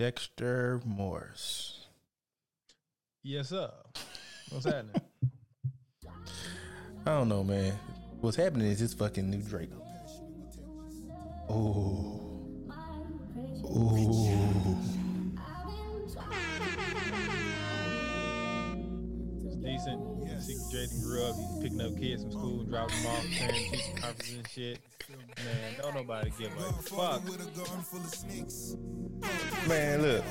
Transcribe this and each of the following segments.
Dexter Morris. Yes, sir. What's happening? I don't know, man. What's happening is this fucking new Drake. Oh. Oh. It's decent. See, Jaden grew up. He's picking up kids from school and dropping them off, carrying teaching conferences and shit. Man, don't nobody give a fuck. Man, look.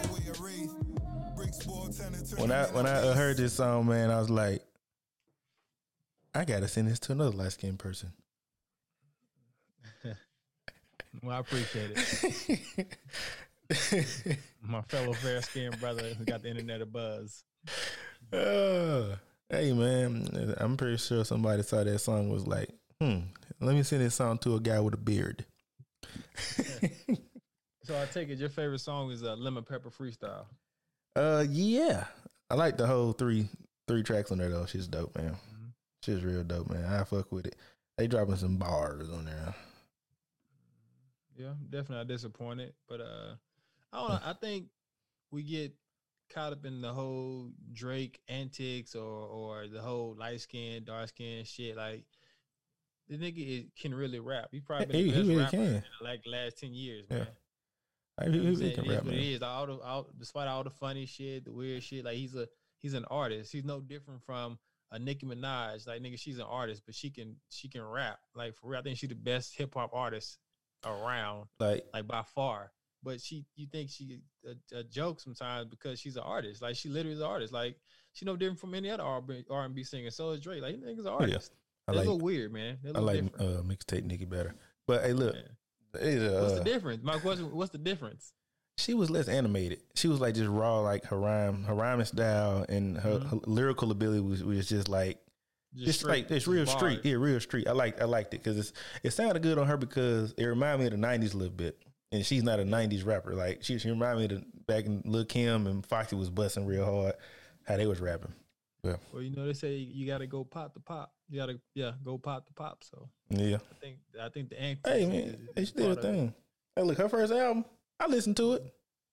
When I heard this song, man, I was like, I gotta send this to another light skinned person. Well, I appreciate it. My fellow fair skinned brother who got the internet abuzz. Hey, man, I'm pretty sure somebody saw that song was like, let me send this song to a guy with a beard. So I take it your favorite song is Lemon Pepper Freestyle. Yeah. I like the whole three tracks on there, though. She's dope, man. Mm-hmm. She's real dope, man. I fuck with it. They dropping some bars on there. Yeah, definitely disappointed. But I don't know. I think we get caught up in the whole Drake antics or the whole light skin, dark skin shit. Like, the nigga can really rap. He probably been the best really rapper in like the last 10 years, man. Yeah. He can rap, man. It is. Despite all the funny shit, the weird shit, like he's an artist. He's no different from a Nicki Minaj. Like, nigga, she's an artist, but she can rap. Like, for real, I think she's the best hip hop artist around, like by far. But you think she a joke sometimes because she's an artist. Like, she literally is an artist. Like, she no different from any other R&B singer. So is Drake. Like, you think it's an artist. Yeah. They look weird, man. They look different. Mixtape Nicki better. But hey, look, what's the difference? My question: what's the difference? She was less animated. She was like just raw, like her rhyming style, and her lyrical ability was just like it's real street. Yeah, real street. I liked it because it sounded good on her because it reminded me of the 90s a little bit. And she's not a 90s rapper. Like, she reminded me of back in Lil' Kim and Foxy was busting real hard, how they was rapping. Yeah. Well, you know, they say you got to go pop the pop. You got to, go pop the pop. So, yeah. I think the anthem. Hey, man, it's still a thing. Hey, look, her first album, I listened to it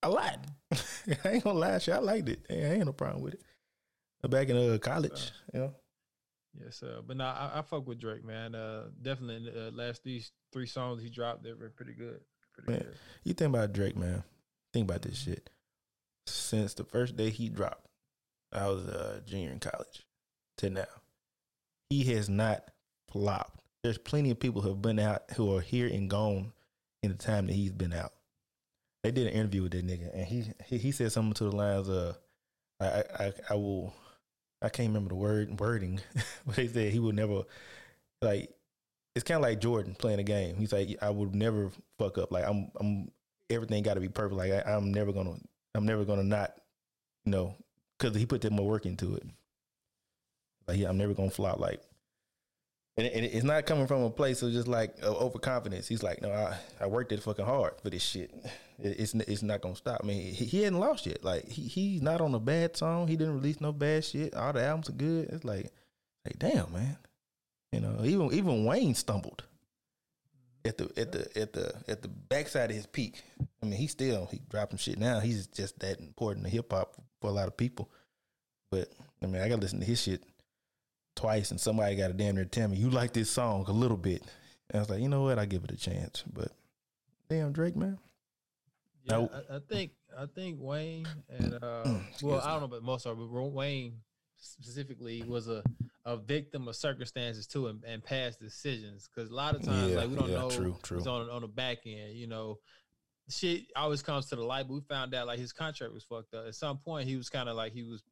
a lot. I ain't gonna lie to you. I liked it. I ain't no problem with it. Back in college, Yes, sir. But nah, I fuck with Drake, man. Definitely the last three songs he dropped, they were pretty good. Man, you think about Drake, man. Think about this shit. Since the first day he dropped, I was a junior in college, to now, he has not flopped. There's plenty of people who have been out, who are here and gone in the time that he's been out. They did an interview with that nigga, and he said something to the lines of, I can't remember the wording, but they said he would never, like, it's kind of like Jordan playing a game. He's like, I would never fuck up. Like, I'm everything got to be perfect. Like, I'm never gonna not, because he put that more work into it. Like, I'm never gonna flop. Like, and it's not coming from a place of just like overconfidence. He's like, no, I worked it fucking hard for this shit. It's not gonna stop. I mean, he hadn't lost yet. Like, he's not on a bad song. He didn't release no bad shit. All the albums are good. It's like damn, man. Even Wayne stumbled at the backside of his peak. I mean, he dropping shit now. He's just that important to hip hop for a lot of people. But I mean, I gotta listen to his shit twice, and somebody gotta damn near tell me you like this song a little bit. And I was like, you know what? I give it a chance. But damn, Drake, man. Yeah, I think Wayne and I don't know about Mozart, but Wayne specifically was a victim of circumstances too, and past decisions. Because a lot of times, we don't know what's on the back end. Shit always comes to the light. But we found out like his contract was fucked up. At some point, he was kind of like he was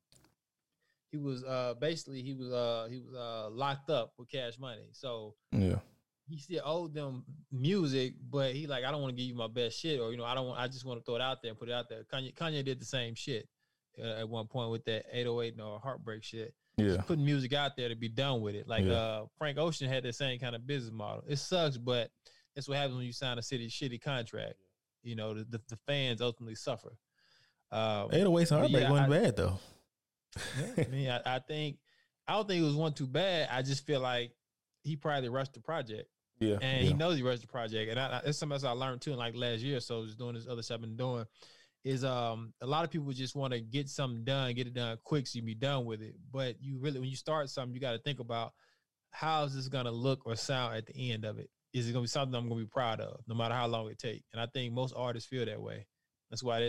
locked up with Cash Money. So yeah, he still owed them music, but he like, I don't want to give you my best shit, or I just want to throw it out there and put it out there. Kanye did the same shit at one point with that 808 or Heartbreak shit. Yeah, just putting music out there to be done with it. Like, Frank Ocean had the same kind of business model. It sucks, but that's what happens when you sign a shitty contract. The fans ultimately suffer. 808's Heartbreak wasn't bad though. Yeah, I don't think it was one too bad. I just feel like he probably rushed the project. Yeah, and he knows he rushed the project, and that's something else I learned too in like last year. So just doing this other stuff I've been doing. is a lot of people just want to get something done, get it done quick so you be done with it. But you really, when you start something, you got to think about how is this going to look or sound at the end of it? Is it going to be something I'm going to be proud of, no matter how long it takes? And I think most artists feel that way. That's why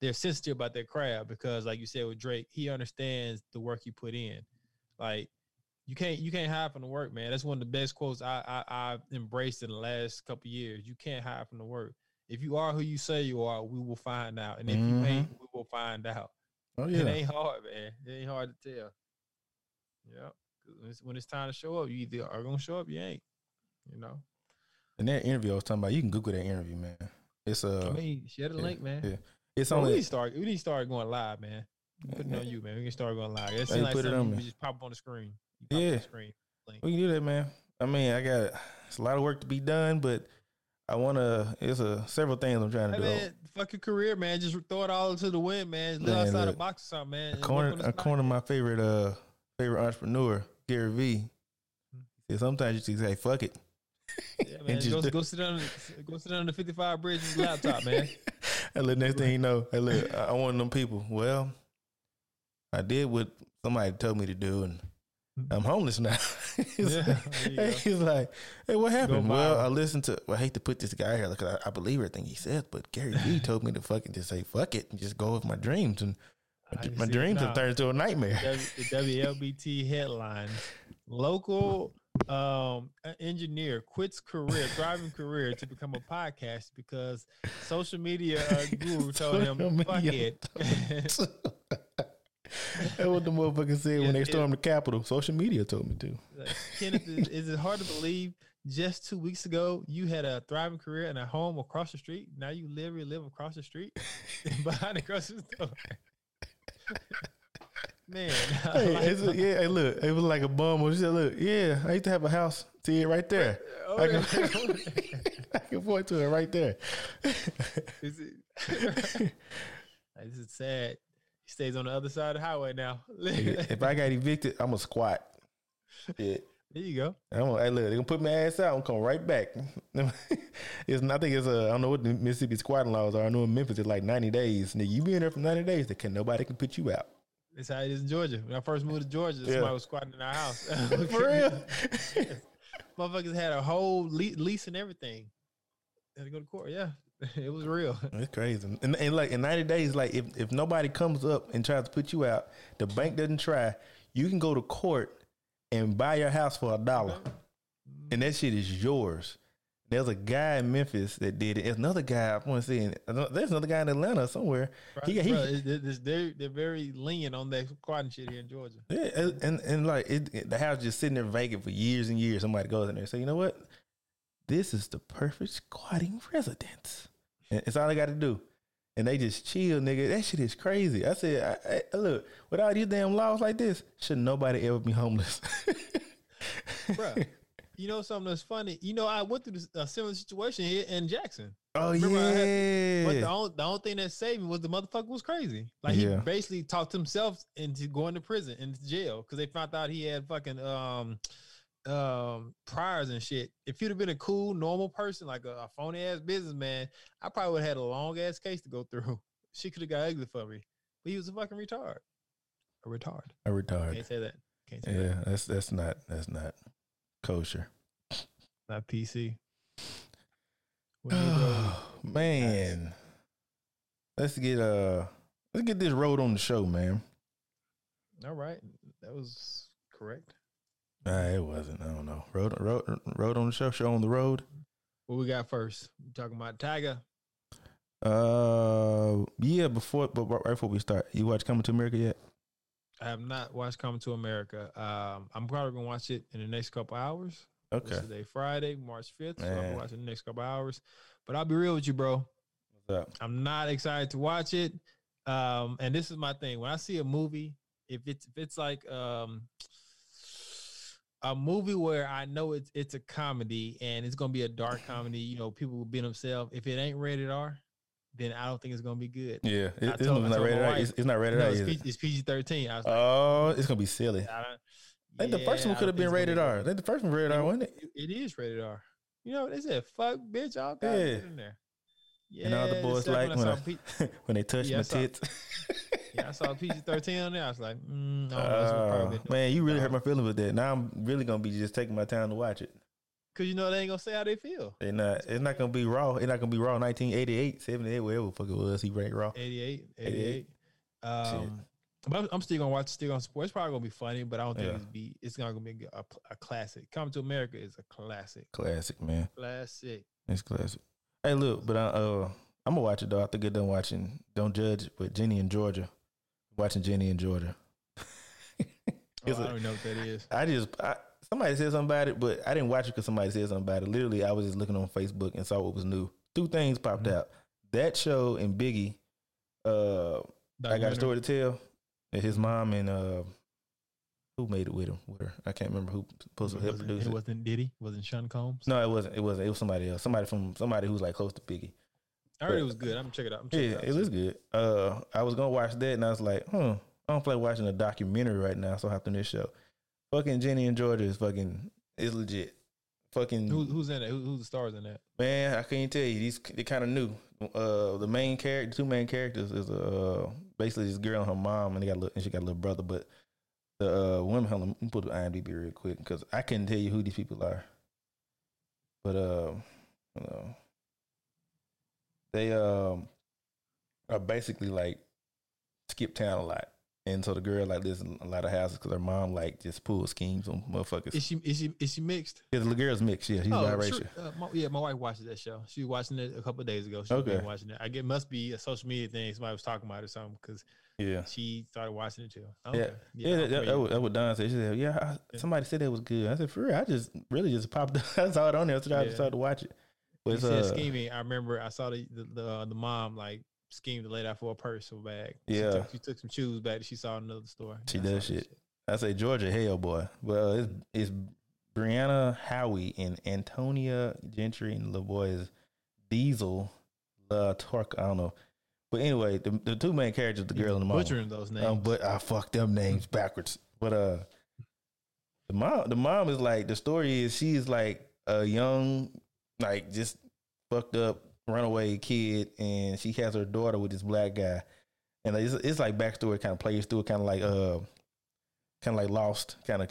they're sensitive about their craft, because like you said with Drake, he understands the work you put in. Like, you can't hide from the work, man. That's one of the best quotes I've embraced in the last couple of years. You can't hide from the work. If you are who you say you are, we will find out. And if you ain't, we will find out. Oh, yeah. It ain't hard, man. It ain't hard to tell. Yeah. When it's time to show up, you either are going to show up, you ain't, you know. And that interview I was talking about, you can Google that interview, man. It's I mean, share the link, man. Yeah. It's only we need to start going live, man. Putting on you, man. We can start going live. It's like put it on, we just pop up on the screen. Yeah, the screen link. We can do that, man. I mean, it's a lot of work to be done, but I want to. It's several things I'm trying to do. Man, fuck your career, man. Just throw it all into the wind, man. Live outside the box or something, man. I cornered my favorite entrepreneur, Gary V. And sometimes you just say, "Fuck it." Yeah, man. Go sit down on the 55 bridge with your laptop, man. And the next thing you know, hey, look, I'm one of them people. Well, I did what somebody told me to do, and I'm homeless now. He's like, hey, what happened? Well, I listened to, I hate to put this guy here because I believe everything he says, but Gary Vee told me to fucking just say, fuck it, and just go with my dreams. And my dreams have turned into a nightmare. The WLBT headline, local engineer quits career, thriving career to become a podcast because social media guru told him, fuck it. That's what the motherfucker said when they stormed the Capitol. Social media told me to. Like, Kenneth, is it hard to believe just 2 weeks ago you had a thriving career and a home across the street? Now you literally live across the street behind the grocery store. Man. Look, it was like a bum. She said, look, yeah, I used to have a house. See it right there. Oh, I can point to it right there. Is it? Like, this is sad. He stays on the other side of the highway now. If I got evicted, I'm gonna squat. Yeah. There you go. They're gonna put my ass out and come right back. I don't know what the Mississippi squatting laws are. I know in Memphis it's like 90 days. Nigga, you been there for 90 days, nobody can put you out. That's how it is in Georgia. When I first moved to Georgia, somebody was squatting in our house. For real? Motherfuckers had a whole lease and everything. Had to go to court, yeah. It was real. It's crazy. And like in 90 days, like if nobody comes up and tries to put you out, the bank doesn't try, you can go to court and buy your house for $1. Mm-hmm. And that shit is yours. There's a guy in Memphis that did it. There's another guy, I want to see it. There's another guy in Atlanta somewhere. Right, they're very lenient on that squatting shit here in Georgia. Yeah, and the house just sitting there vacant for years and years. Somebody goes in there and say, you know what? This is the perfect squatting residence. It's all I got to do. And they just chill, nigga. That shit is crazy. I said, look, with all these damn laws like this, should nobody ever be homeless. Bruh, you know something that's funny? You know, I went through a similar situation here in Jackson. Oh, yeah. But the only thing that saved me was the motherfucker was crazy. Like, he basically talked himself into going to prison and to jail because they found out he had fucking... priors and shit. If you'd have been a cool, normal person, like a phony ass businessman, I probably would have had a long ass case to go through. She could have got ugly for me, but he was a fucking retard. A retard. Can't say that. Can't say that. That's not kosher. Not PC. Oh, man, nice. Let's get this road on the show, man. All right, that was correct. Nah, it wasn't. I don't know. Road on the show. Show on the road. What we got first? We talking about Tyga. Right before we start, you watch Coming to America yet? I have not watched Coming to America. I'm probably gonna watch it in the next couple hours. Okay. This is today, Friday, March 5th. So I'll be watching the next couple hours. But I'll be real with you, bro. What's up? I'm not excited to watch it. And this is my thing. When I see a movie, if it's like a movie where I know it's a comedy and it's going to be a dark comedy, you know, people will be themselves. If it ain't rated R, then I don't think it's going to be good. Yeah. It's not rated R. It's PG-13. I was like, oh, it's going to be silly. I think the first one could have been rated R. I think the first one rated R, wasn't it? It is rated R. You know, they said, fuck, bitch, all kinds of shit in there. Yeah, and all the boys like when they touch my tits. Yeah, I saw PG-13 on there. I was like, no, man, you really hurt my feelings with that. Now I'm really gonna be just taking my time to watch it. Cause you know they ain't gonna say how they feel. They're not. It's not gonna be raw. It's not gonna be raw. 1988, 78, whatever the fuck it was. He ranked raw. 88. But I'm still gonna watch. Still gonna support. It's probably gonna be funny, but I don't think it's not gonna be a classic. Coming to America is a classic. Classic, man. Classic. It's classic. Hey, look, but I'm gonna watch it though. I think I'm done watching. Don't judge with Ginny and Georgia. Watching Ginny and Georgia. I don't even know what that is. Somebody said something about it, but I didn't watch it because somebody said something about it. Literally, I was just looking on Facebook and saw what was new. Two things popped out: that show and Biggie. I got a story to tell. And his mom and who made it with him? With her? I can't remember who supposed to help produce it. It wasn't Diddy. Wasn't Sean Combs? No, it wasn't. It wasn't. It was somebody else. Somebody who's like close to Biggie. I heard it was good. I'm gonna check it out. It was good. I was gonna watch that, and I was like, I don't feel like watching a documentary right now, so I hopped on this show. Fucking Ginny and Georgia is legit. Fucking who's in it? Who's the stars in that? Man, I can't tell you. They're kind of new. Two main characters is basically this girl and her mom, and she got a little brother. But the women, let me put the IMDb real quick because I couldn't tell you who these people are. But they are basically like skip town a lot. And so the girl like lives in a lot of houses because her mom like just pulled schemes on motherfuckers. Is she mixed? Yeah, the girl's mixed. Yeah, she's biracial. My wife watches that show. She was watching it a couple of days ago. She's been watching it. I guess it must be a social media thing. Somebody was talking about it or something because she started watching it too. Okay. That's what Don said. She said, somebody said that was good. I said, for real, I just really just popped up. I saw it on there. So I just started to watch it. But she said scheming. I remember I saw the mom like schemed to lay out for a purse or bag. She took some shoes back that she saw in another store. She does shit. I say Georgia, hell boy. Well, it's Brianna Howie and Antonia Gentry and LaVoy's Diesel La Torque. I don't know, but anyway, the two main characters, the girl and the mom. Butchering those names, but I fucked them names backwards. But the mom is like the story is she's like a young, like just fucked up runaway kid, and she has her daughter with this black guy, and it's like backstory kind of plays through it, kind of like Lost, kind of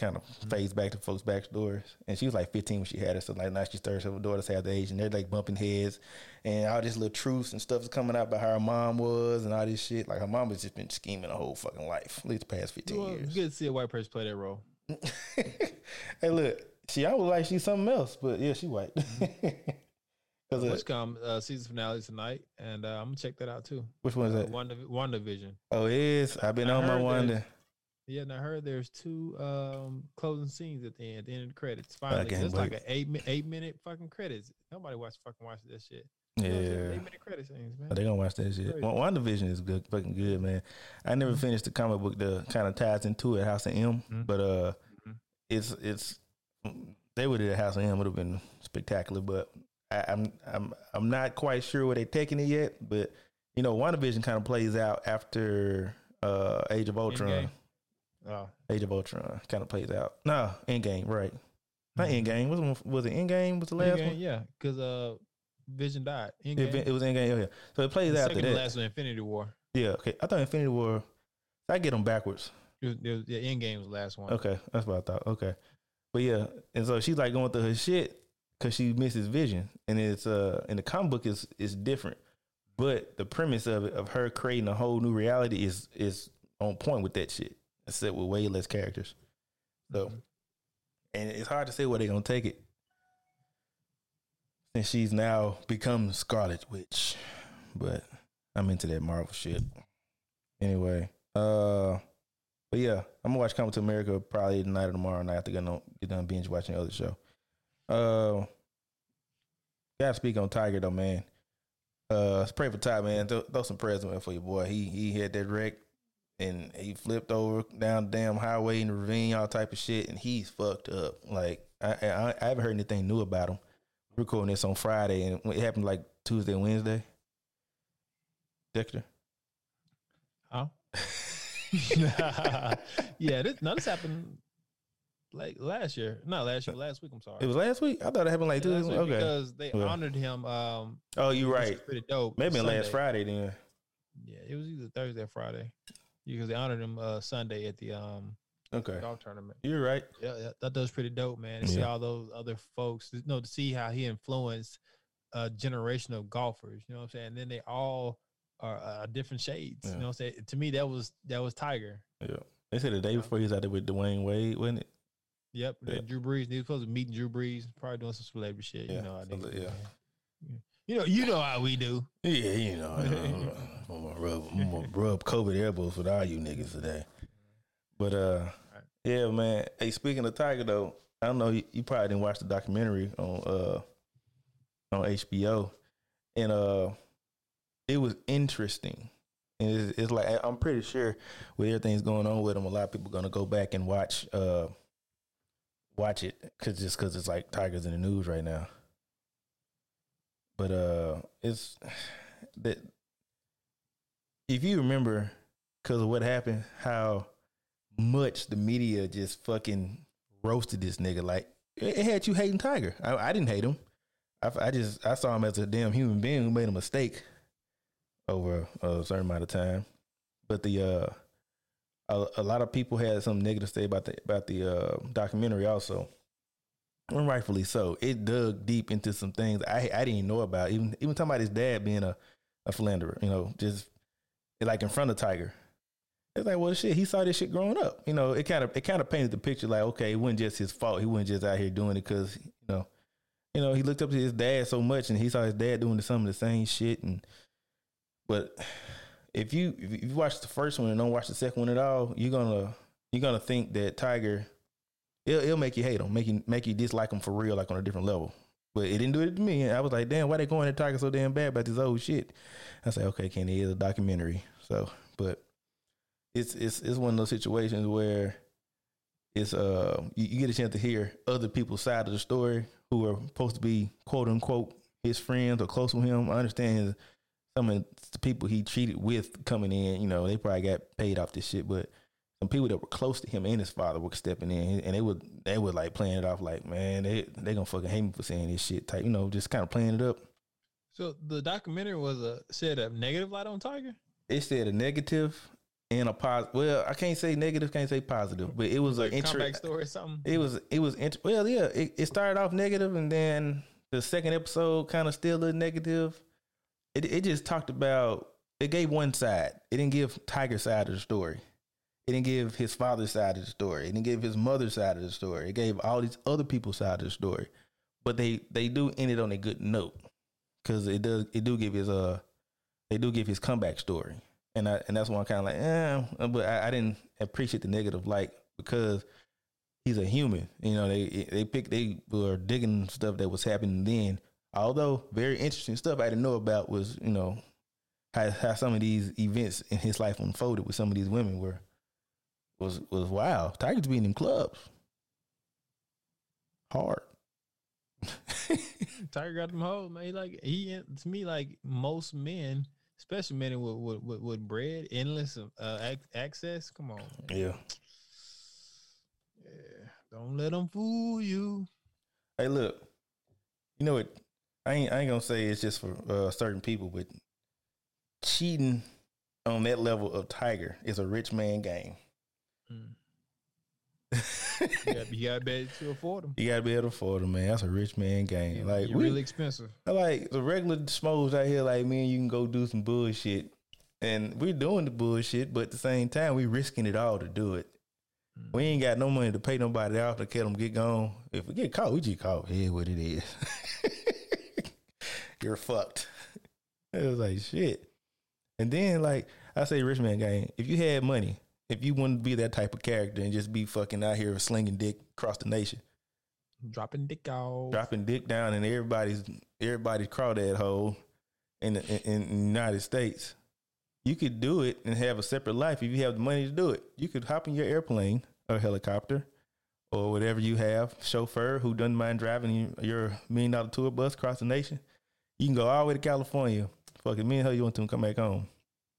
fades back to folks' backstories. And she was like 15 when she had her, so like now she starts her daughter's half the age, and they're like bumping heads, and all this little truths and stuff is coming out about how her mom was and all this shit. Like her mom has just been scheming her whole fucking life, at least the past 15 years. Good to see a white person play that role. Hey, look, I was like she's something else, but yeah, she white. WatchCom season finale tonight, and I'm gonna check that out too. Which one is that? WandaVision. Oh, it is. I've been on my Wanda. Yeah, and I heard there's two closing scenes at the end of the credits. Finally, it's like an eight minute fucking credits. Nobody watches that shit. Yeah, 8 minute credit scenes, man. They gonna watch that shit. WandaVision is good, fucking good, man. I never finished the comic book that kind of ties into it, House of M, but it's they would have House of M would have been spectacular, but. I'm not quite sure where they're taking it yet, but you know, WandaVision kind of plays out after Age of Ultron. Age of Ultron kind of plays out. No, Endgame, right? Not Endgame. Was it Endgame? Was the last one? Yeah, because Vision died. Endgame. It was Endgame. Oh yeah. So it plays out after that. The last one, Infinity War. Yeah. Okay. I thought Infinity War. I get them backwards. Yeah, Endgame was the last one. Okay, that's what I thought. Okay, but yeah, and so she's like going through her shit. Cause she misses Vision, and it's in the comic book is different, but the premise of it, of her creating a whole new reality is on point with that shit, except with way less characters. So, and it's hard to say where they're gonna take it, since she's now become Scarlet Witch. But I'm into that Marvel shit anyway. But yeah, I'm gonna watch Coming to America probably tonight or tomorrow night after get done binge watching the other show. Gotta speak on Tyga though, man. Let's pray for Ty, man. Throw some prayers in for your boy. He had that wreck, and he flipped over down the damn highway in the ravine, all type of shit, and he's fucked up. Like I haven't heard anything new about him. We're recording this on Friday, and it happened like Tuesday, Wednesday. Dexter, huh? Yeah, this happened. like last year. Not last year, last week. I'm sorry. It was last week? I thought it happened like 2 weeks ago. Okay. Because they honored him. Oh, you're right. Pretty dope. Maybe last Friday then. Yeah, it was either Thursday or Friday. Because they honored him Sunday at the golf tournament. You're right. Yeah, that was pretty dope, man. To see all those other folks. You know, to see how he influenced a generation of golfers. You know what I'm saying? And then they all are different shades. Yeah. You know what I'm saying? To me, that was Tiger. Yeah. They said the day before he was out there with Dwayne Wade, wasn't it? Yep. Yeah. Drew Brees. He was supposed to meet Drew Brees, probably doing some celebrity shit. Yeah. You know how they do. Yeah. You know how we do. Yeah, you know. I'm gonna rub COVID elbows with all you niggas today. But yeah, man. Hey, speaking of Tiger though, I don't know. You probably didn't watch the documentary on HBO, and it was interesting. And it's like I'm pretty sure with everything's going on with him, a lot of people are gonna go back and watch it because it's like Tiger's in the news right now. But it's that if you remember, because of what happened, how much the media just fucking roasted this nigga. Like it had you hating Tiger. I didn't hate him. I saw him as a damn human being who made a mistake over a certain amount of time. But the a lot of people had some negative to say about the documentary also, and rightfully so. It dug deep into some things I didn't know about. Even talking about his dad being a philanderer, you know, just like in front of Tiger. It's like, well, shit, he saw this shit growing up. You know, it kind of painted the picture like, okay, it wasn't just his fault. He wasn't just out here doing it because, you know, he looked up to his dad so much, and he saw his dad doing some of the same shit. But if you watch the first one and don't watch the second one at all, you're gonna think that Tiger, it'll make you hate him, make you dislike him for real, like on a different level. But it didn't do it to me. And I was like, damn, why they going at Tiger so damn bad about this old shit? I was like, okay, Kenny, it's a documentary. So, but it's one of those situations where it's you get a chance to hear other people's side of the story who are supposed to be quote unquote his friends or close with him. I understand some of the people he treated with coming in, you know, they probably got paid off this shit, but some people that were close to him and his father were stepping in, and they were like playing it off like, man, they gonna fucking hate me for saying this shit type, you know, just kind of playing it up. So the documentary shed a negative light on Tiger? It said a negative and a positive. Well, I can't say negative, can't say positive, but it was like an comeback story or something. It started off negative, and then the second episode kind of still a negative. It just talked about, it gave one side. It didn't give Tiger's side of the story. It didn't give his father's side of the story. It didn't give his mother's side of the story. It gave all these other people's side of the story. But they do end it on a good note, because they do give his comeback story. And that's why I'm kind of like, but I didn't appreciate the negative light, because he's a human. You know, they were digging stuff that was happening then. Although very interesting stuff I didn't know about was, you know, how some of these events in his life unfolded with some of these women was wild. Tiger's being in clubs. Hard. Tiger got them hoes, man. To me, like most men, especially men with bread, endless access. Come on, man. Yeah. Don't let them fool you. Hey, look. You know what? I ain't gonna say it's just for certain people, but cheating on that level of Tiger is a rich man game. Mm. You gotta be able to afford them. You gotta be able to afford them, man. That's a rich man game. Yeah, like really expensive. Like the regular schmoes out here, like me and you can go do some bullshit, and we're doing the bullshit, but at the same time we're risking it all to do it. We ain't got no money to pay nobody off to get them get gone. If we get caught, we just caught. Yeah, what it is. You're fucked. It was like shit. And then, like I say, rich man game. If you had money, if you wanted to be that type of character and just be fucking out here slinging dick across the nation, dropping dick down in everybody's crawdad hole in the United States. You could do it and have a separate life if you have the money to do it. You could hop in your airplane or helicopter or whatever you have, chauffeur who doesn't mind driving your $1 million tour bus across the nation. You can go all the way to California. Fucking me and her, you want to come back home.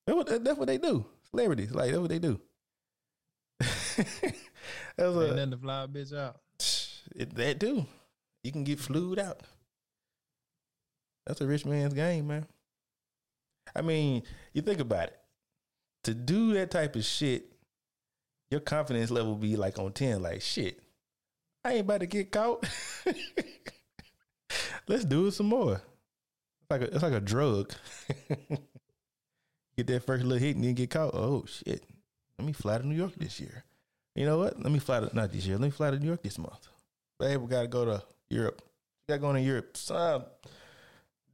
That's what they do. Celebrities, like that's what they do. That's ain't nothing to fly a bitch out. That do. You can get flued out. That's a rich man's game, man. I mean, you think about it. To do that type of shit, your confidence level be like on 10. Like, shit, I ain't about to get caught. Let's do it some more. It's like a drug. Get that first little hit and then get caught. Oh, shit. Let me fly to New York this year. You know what? Let me fly to New York this month. Babe, we got to go to Europe. We got to go to Europe. Son,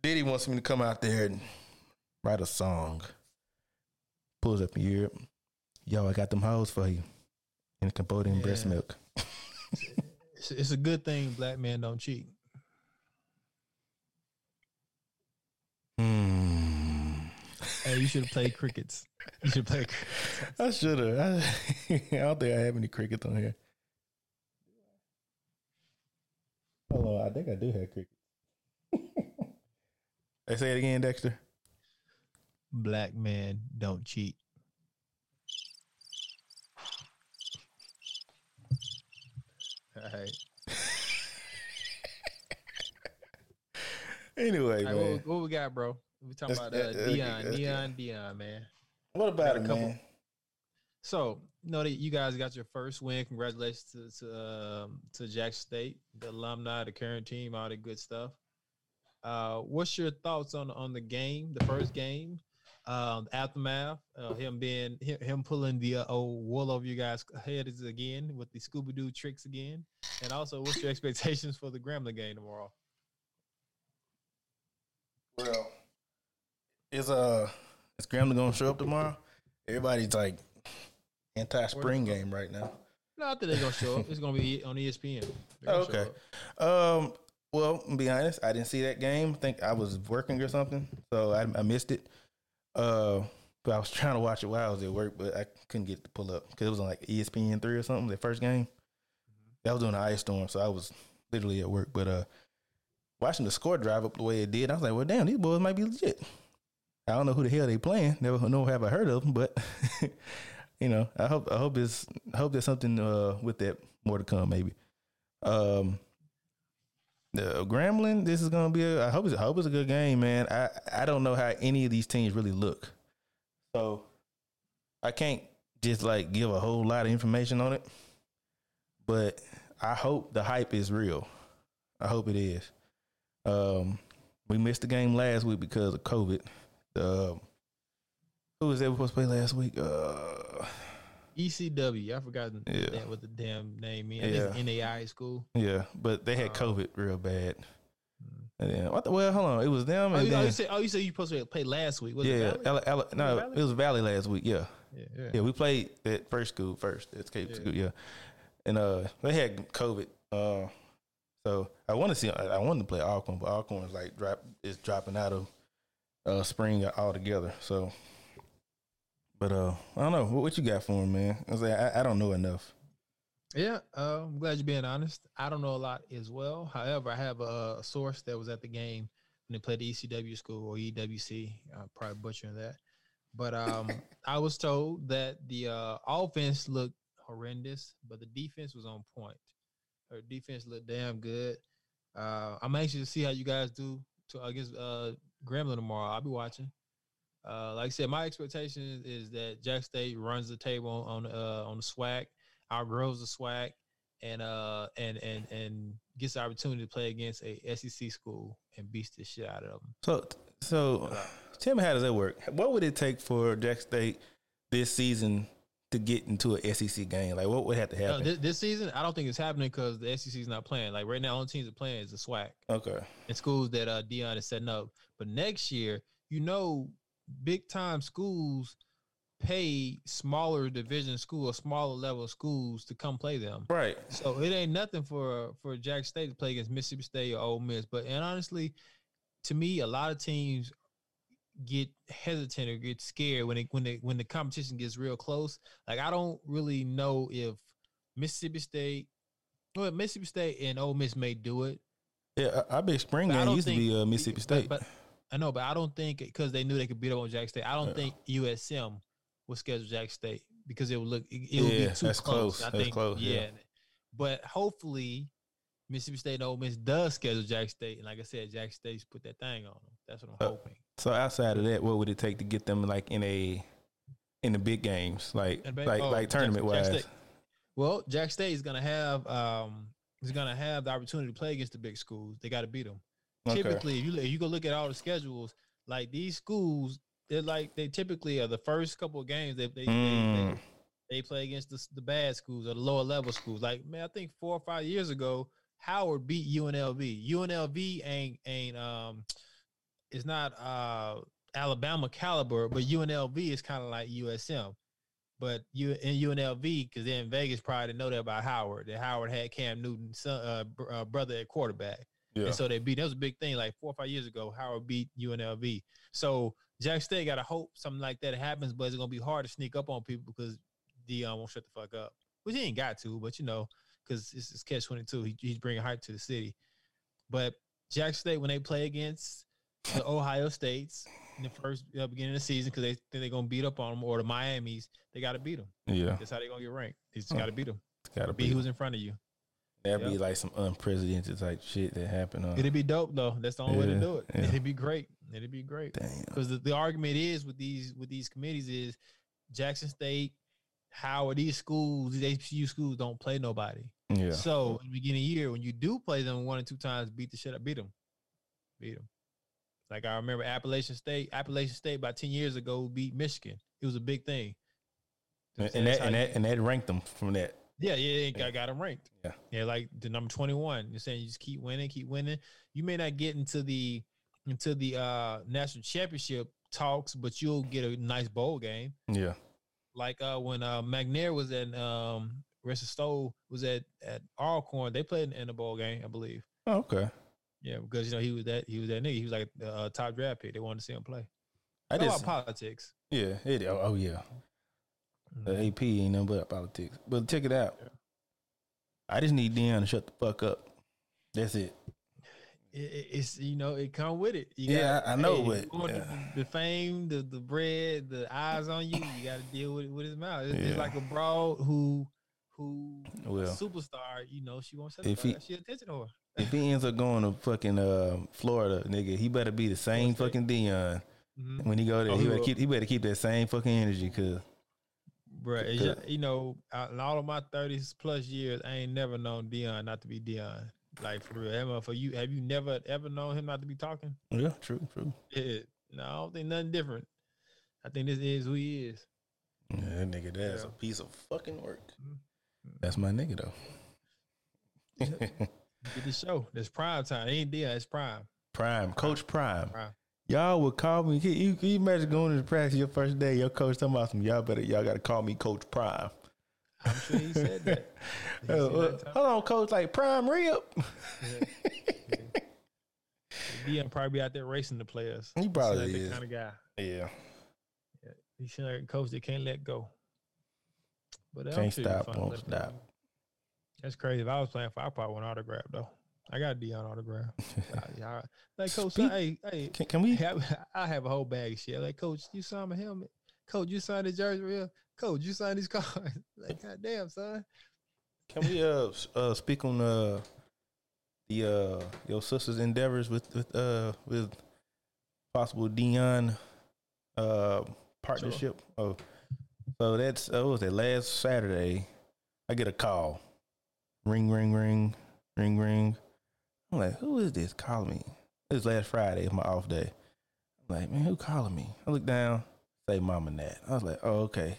Diddy wants me to come out there and write a song. Pulls up in Europe. Yo, I got them hoes for you. In Cambodian breast milk. It's a good thing black men don't cheat. Hey, you should have played crickets. I should have. I don't think I have any crickets on here. Hold on, I think I do have crickets. Hey, say it again, Dexter. Black man don't cheat. All right. Anyway, man. Right, what we got, bro? We talking about Deion, man. What about it, man? So, you guys got your first win. Congratulations to Jack State, the alumni, the current team, all the good stuff. What's your thoughts on the game, the first game, aftermath, him pulling the old wool over you guys' heads again with the Scooby-Doo tricks again? And also, what's your expectations for the Grambling game tomorrow? Well, is Grambling gonna show up tomorrow? Everybody's like anti-spring game right now. No, I think they're gonna show up. It's gonna be on ESPN. Okay. Well, to be honest, I didn't see that game. I think I was working or something, so I missed it. But I was trying to watch it while I was at work, but I couldn't get it to pull up because it was on like ESPN 3 or something. The first game that was during the ice storm, so I was literally at work. But watching the score drive up the way it did, I was like, well, damn, these boys might be legit. I don't know who the hell they playing. Never know have I heard of them, but I hope there's something with that more to come maybe. The Grambling, this is gonna be. I hope it's a good game, man. I don't know how any of these teams really look, so I can't just like give a whole lot of information on it. But I hope the hype is real. I hope it is. We missed the game last week because of COVID. Who was that we supposed to play last week? ECW. I forgot what the damn name is. Yeah. NAI school. Yeah, but they had COVID real bad. And then, well, hold on. It was them. You said you supposed to play last week. It was Valley last week. Yeah, we played that first school first. That's Cape School, yeah. And they had COVID. So I wanted to play Alcorn, but Alcorn is like dropping out of spring altogether. So, but I don't know what you got for him, man. I was like, I don't know enough. Yeah, I'm glad you're being honest. I don't know a lot as well. However, I have a source that was at the game when they played the ECW school or EWC. I'm probably butchering that, but I was told that the offense looked horrendous, but the defense was on point. Her defense looked damn good. I'm anxious to see how you guys do against Grambling tomorrow. I'll be watching. Like I said, my expectation is that Jack State runs the table on the swag, outgrows the swag, and gets the opportunity to play against a SEC school and beats the shit out of them. So tell me, how does that work? What would it take for Jack State this season to get into an SEC game? Like, what would have to happen? This season, I don't think it's happening because the SEC is not playing. Like, right now, only teams are playing is the SWAC. Okay. And schools that Deion is setting up. But next year, big-time schools pay smaller division schools or smaller level schools to come play them. Right. So it ain't nothing for Jack State to play against Mississippi State or Ole Miss. But, and honestly, to me, a lot of teams get hesitant or get scared when the competition gets real close. Like, I don't really know if Mississippi State and Ole Miss may do it. Yeah, I bet spring game used to be Mississippi State. But I know, but I don't think because they knew they could beat up on Jack State. I don't think USM would schedule Jack State because it would look it would be too close. I think that's close. Yeah. But hopefully Mississippi State and Ole Miss does schedule Jack State, and like I said, Jack State's put that thing on them. That's what I'm hoping. So outside of that, what would it take to get them like in the big games, like tournament wise? Well, Jack State is gonna have the opportunity to play against the big schools. They got to beat them. Okay. Typically, if you go look at all the schedules, like these schools, they typically are the first couple of games that they play against the bad schools or the lower level schools. Like, man, I think 4 or 5 years ago, Howard beat UNLV. UNLV ain't it's not Alabama caliber, but UNLV is kind of like USM. But you in UNLV, because they're in Vegas, probably didn't know that about Howard. That Howard had Cam Newton's brother at quarterback. Yeah. And so they beat. That was a big thing. Like 4 or 5 years ago, Howard beat UNLV. So Jack State got to hope something like that happens, but it's going to be hard to sneak up on people because Deion won't shut the fuck up. Which he ain't got to, but you know, because it's catch-22. He's bringing hype to the city. But Jack State, when they play against the Ohio States in the first beginning of the season, because they think they're going to beat up on them, or the Miamis, they got to beat them. Yeah. That's how they're going to get ranked. They just got to beat them. Got to be who's in front of you. That'd be like some unprecedented type shit that happened. It'd be dope though. That's the only way to do it. Yeah. It'd be great. It'd be great. Because the argument is with these committees is Jackson State, Howard, these schools, these HBCU schools don't play nobody. Yeah. So in the beginning of the year, when you do play them 1 or 2 times, beat them. Like I remember Appalachian State about 10 years ago beat Michigan. It was a big thing. And that ranked them from that. Yeah, I got them ranked. Yeah, like the number 21. You're saying you just keep winning. You may not get into the national championship talks, but you'll get a nice bowl game. Yeah, like when McNair was at Rest of Stowe was at Alcorn, they played in a bowl game, I believe. Oh, okay. Yeah, because you know he was that nigga. He was like a top draft pick. They wanted to see him play. It's all about politics. Yeah. Yeah. The AP ain't nothing but politics. But check it out. Yeah. I just need Deion to shut the fuck up. That's it. It's it come with it. The fame, the bread, the eyes on you. You got to deal with it with his mouth. It's like a broad who's a superstar. She won't shut the fuck up. She attention to her. If he ends up going to fucking Florida, nigga, he better be the same fucking Deion when he go there. He better keep that same fucking energy, cause. Bruh, in all of my 30 plus years, I ain't never known Deion not to be Deion. Like, for real. For you, have you never, ever known him not to be talking? Yeah, true. Yeah. No, I don't think nothing different. I think this is who he is. Yeah, that nigga, that's a piece of fucking work. Mm-hmm. That's my nigga, though. Get the show. That's prime time. It ain't Deion, it's prime. Coach Prime. Y'all would call me. You imagine going to practice your first day, your coach talking about some. Y'all got to call me Coach Prime. I'm sure he said that. Hold on, Coach, like Prime Rib. Deion probably out there racing the players. He probably is. That kind of guy. Yeah. He's like a coach that can't let go. But can't stop, won't stop. That's crazy. If I was playing for, I probably want an autograph, though. I got Deion autograph. Like, Coach, hey, can we? I have a whole bag of shit. Like, Coach, you signed my helmet. Coach, you signed the jersey real. Coach, you signed these cards. Like, goddamn, son. Can we speak on the your sister's endeavors with possible Deion partnership? Sure. Oh, so that's what was that last Saturday? I get a call. Ring, ring, ring. I'm like, who is this calling me? This last Friday is my off day. I'm like, man, who calling me? I look down, say Mama Nat. I was like, oh, okay.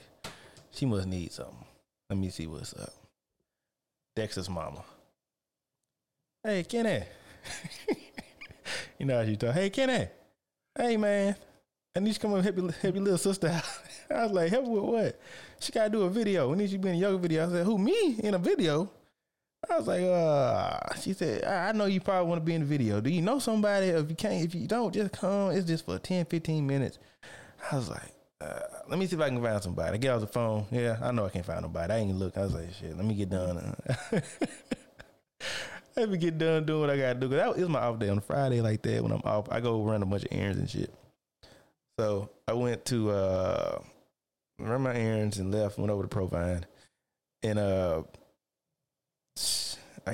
She must need something. Let me see what's up. Dexter's mama. Hey, Kenneth. You know how she talk. Hey, Kenneth. Hey, man. I need you to come up and help your little sister out. I was like, help with what? She got to do a video. We need you to be in a yoga video. I said, who, me? In a video? I was like, she said, I know you probably want to be in the video. Do you know somebody? If you can't, if you don't, just come. It's just for 10, 15 minutes. I was like, let me see if I can find somebody. I get off the phone. Yeah, I know I can't find nobody. I ain't look. I was like, shit, let me get done. Let me get done doing what I got to do. Because it's my off day on Friday like that. When I'm off, I go run a bunch of errands and shit. So I went to ran my errands and left, went over to Provine. And I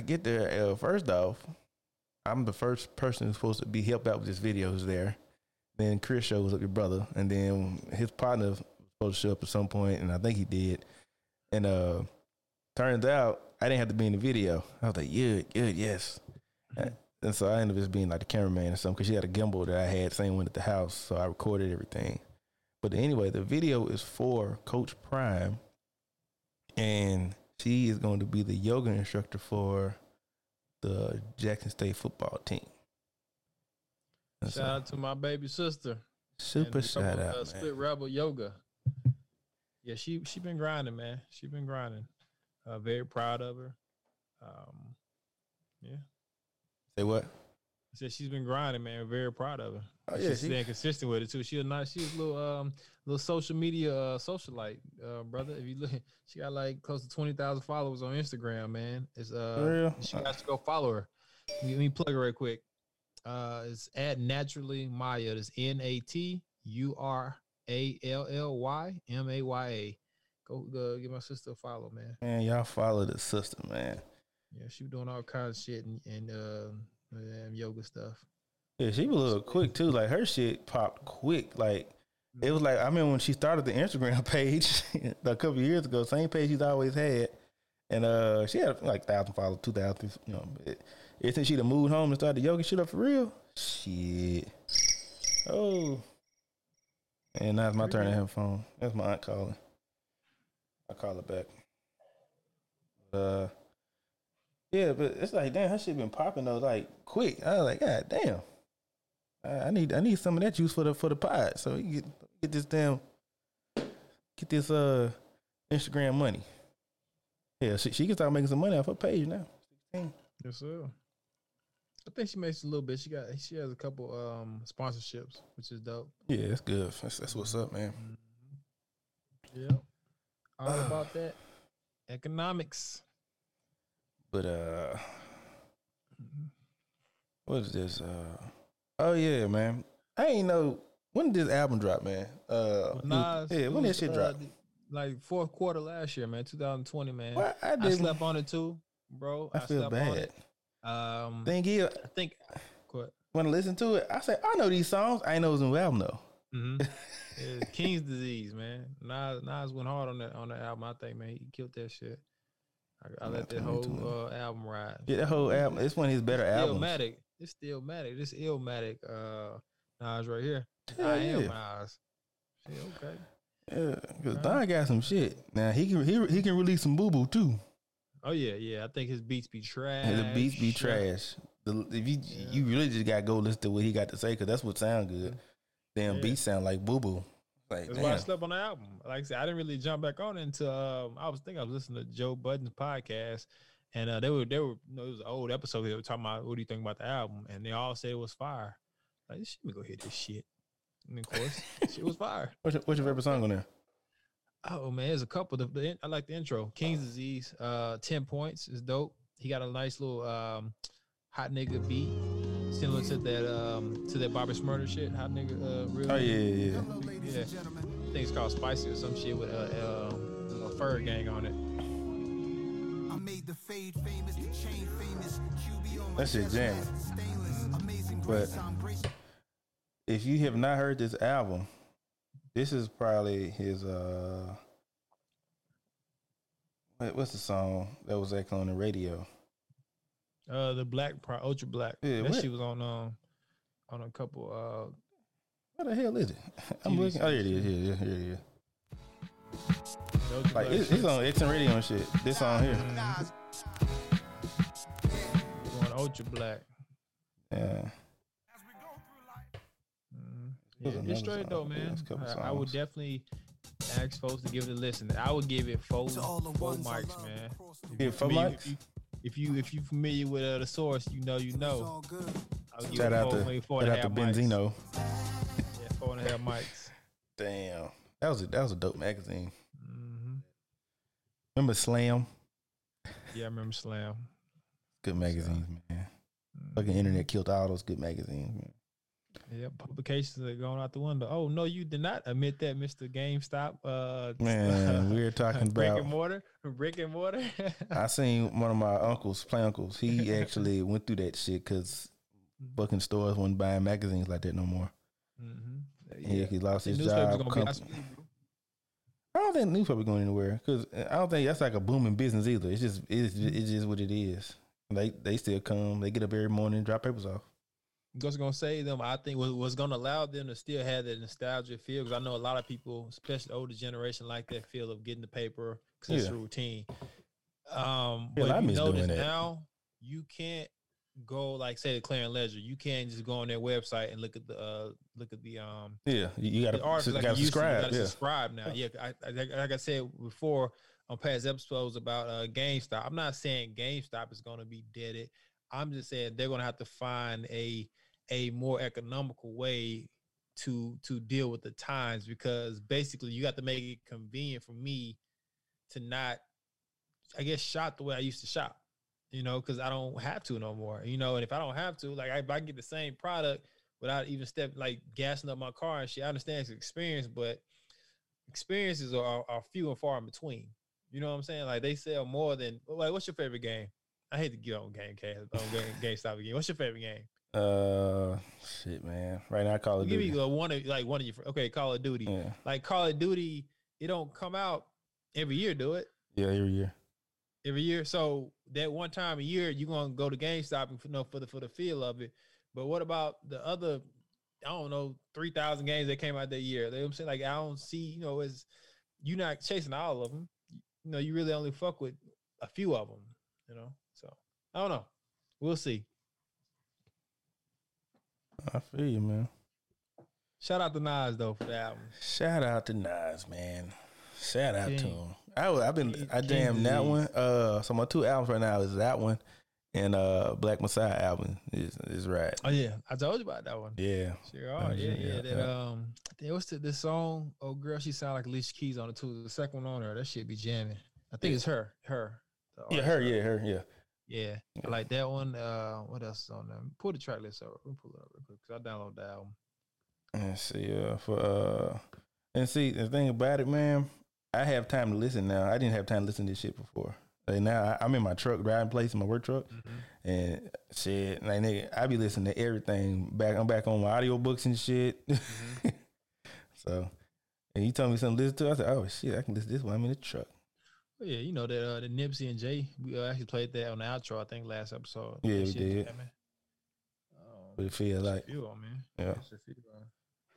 get there. First off, I'm the first person who's supposed to be helped out with this video is there. Then Chris shows up, your brother, and then his partner was supposed to show up at some point, and I think he did. And turns out I didn't have to be in the video. I was like, yeah, good, yes. And so I ended up just being like the cameraman or something, because she had a gimbal that I had, same one at the house, so I recorded everything. But anyway, the video is for Coach Prime, and she is going to be the yoga instructor for the Jackson State football team. That's shout out to my baby sister. Super shout out, man. Split Rebel Yoga. Yeah, she been grinding, man. She been grinding. Very proud of her. Yeah. Say what? I said she's been grinding, man. Very proud of her. Oh, yeah, she's staying consistent with it too. She's a little social media socialite, brother. If you look, she got like close to 20,000 followers on Instagram, man. It's she has to go follow her. Let me plug her right quick. It's at Naturally Maya. It's NATURALLYMAYA. Go give my sister a follow, man. Man, y'all follow the sister, man. Yeah, she was doing all kinds of shit and yoga stuff. Yeah, she was a little quick too. Like her shit popped quick. Like it was like I remember when she started the Instagram page a couple of years ago, same page she's always had, and she had like 1,000 followers, 2,000. You know, ever since she'd have moved home and started yoga shit up for real, shit. Oh, and now it's my turn to have a phone. That's my aunt calling. I call her back. Yeah, but it's like, damn, her shit been popping though, like quick. I was like, God damn, I need some of that juice for the pod, so you get this Instagram money. Yeah, she can start making some money off her page now. 16. Yes, sir. I think she makes a little bit. She has a couple sponsorships, which is dope. Yeah, that's good. That's what's up, man. Mm-hmm. Yeah, all about that economics. But what is this? Oh yeah, man. I ain't know when did this album drop, man. Nas, yeah, when did shit drop? Like fourth quarter last year, man, 2020, man. Well, I slept on it too, bro. I feel bad. Thing is, I think when I listen to it, I say I know these songs. I ain't know it was in the album though. Mm-hmm. King's Disease, man. Nas went hard on the album. I think, man, he killed that shit. I let that whole album ride. Yeah, that whole album. It's one of his better albums. Illmatic. It's Illmatic. This Illmatic Nas right here. Yeah, I am Nas. Yeah, okay. Yeah, because Don got some shit. Now he can release some boo boo too. Oh yeah. I think his beats be trash. Yeah, the beats be trash. You really just gotta go listen to what he got to say because that's what sound good. Damn beats sound like boo boo. Like, that's why I slept on the album. Like I said, I didn't really jump back on it until I was listening to Joe Budden's podcast, and they were it was an old episode. They were talking about what do you think about the album, and they all said it was fire. Like this shit, we go hear this shit, and of course, shit was fire. What's your favorite song on there? Oh man, there's a couple. I like the intro. King's Disease, 10 points is dope. He got a nice little hot nigga beat, similar to that Bobby Smurda shit. Hot nigga, real. Oh yeah. I think it's called Spicy or some shit with a fur gang on it. I made the fade famous, the chain famous. That shit jam. But if you have not heard this album, this is probably his what's the song that was actually on the radio? The Black Ultra Black. Yeah, that shit was on a couple. What the hell is it? I'm looking. Oh, here it is. Here it is. Like it's on X and Radio and shit. This on here. Going Ultra Black. Yeah. It's straight though, man. Yeah, I would definitely ask folks to give it a listen. I would give it four mics, man. Give 4 mics. If you familiar with the source, you know. Shout out to Benzino. Yeah, 4.5 mics. Damn, that was a dope magazine. Mm-hmm. Remember Slam? Yeah, I remember Slam. Good magazines, man. Fucking internet killed all those good magazines, man. Yeah, publications are going out the window. Oh no, you did not admit that, Mr. GameStop. Man, we're talking about brick and mortar. I seen one of my uncles. He actually went through that shit because fucking stores wasn't buying magazines like that no more. Mm-hmm. Yeah, he lost his job. I don't think newspaper going anywhere because I don't think that's like a booming business either. It's just what it is. They still come. They get up every morning and drop papers off. What's going to save them, I think, what's going to allow them to still have that nostalgia feel, because I know a lot of people, especially older generation, like that feel of getting the paper because it's a routine. But I miss doing that. Now you can't go, like, say, the Clarion Ledger. You can't just go on their website and look at the you got to subscribe. You got to subscribe now. Yeah, like I said before on past episodes about GameStop. I'm not saying GameStop is going to be deaded. I'm just saying they're going to have to find a more economical way to deal with the times, because basically you got to make it convenient for me to not, I guess, shop the way I used to shop, because I don't have to no more, and if I don't have to, like, if I get the same product without even gassing up my car and shit, I understand it's experience, but experiences are few and far in between. You know what I'm saying? Like, they sell more than, like, what's your favorite game? I hate to get on GameStop again. What's your favorite game? Shit, man. Right now, Call of Duty. Give me one of your. Okay, Call of Duty. Yeah. Like, Call of Duty, it don't come out every year, do it? Yeah, every year. So that one time a year, you're gonna go to GameStop and for the feel of it. But what about the other? I don't know, 3,000 games that came out that year. They, I'm saying, like, I don't see. As you're not chasing all of them. You really only fuck with a few of them. I don't know. We'll see. I feel you, man. Shout out to Nas, though, for the album. Shout out to Nas, man. Shout out to him. I jammed that one. So my two albums right now is that one and Black Messiah album is right. Oh yeah, I told you about that one. Yeah. Sure. Yeah. That what's this song? Oh girl, she sound like Alicia Keys on the two. The second one on her, that shit be jamming. I think it's her. Yeah. I like that one. What else is on there? Pull the track list up. We'll pull it up real quick because I downloaded the album. And see, the thing about it, man, I have time to listen now. I didn't have time to listen to this shit before. Like, now I'm in my truck driving place in my work truck, mm-hmm. and shit, like, nigga, I be listening to everything. I'm back on my audiobooks and shit. Mm-hmm. So, and you told me something to listen to. I said, oh shit, I can listen to this while I'm in the truck. Yeah, that the Nipsey and Jay, we actually played that on the outro, I think, last episode. Yeah, we did. What it feel like? Feel, man. Yeah.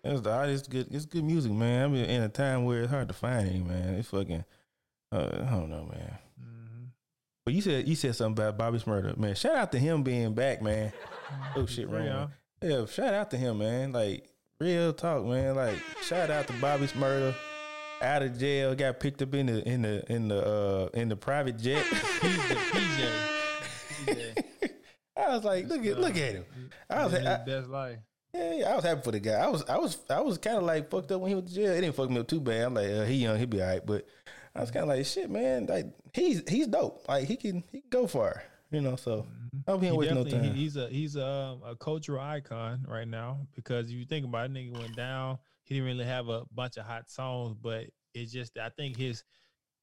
It's good music, man. I mean, in a time where it's hard to find it, man. It's fucking, I don't know, man. Mm-hmm. But you said something about Bobby Smurda, man. Shout out to him being back, man. Oh shit, right? Yeah, shout out to him, man. Like, real talk, man. Like, shout out to Bobby Smurda. Out of jail, got picked up in the private jet. He's the PJ. I was like, look at him. I was like, best life. Yeah, I was happy for the guy. I was kind of like fucked up when he was in jail. It didn't fuck me up too bad. I'm like, he young, he'll be all right. But I was kind of like, shit, man. Like, he's dope. Like, he can go far. So I hope he ain't wasting no time. He's a cultural icon right now, because if you think about it, nigga went down. He didn't really have a bunch of hot songs, but it's just, I think his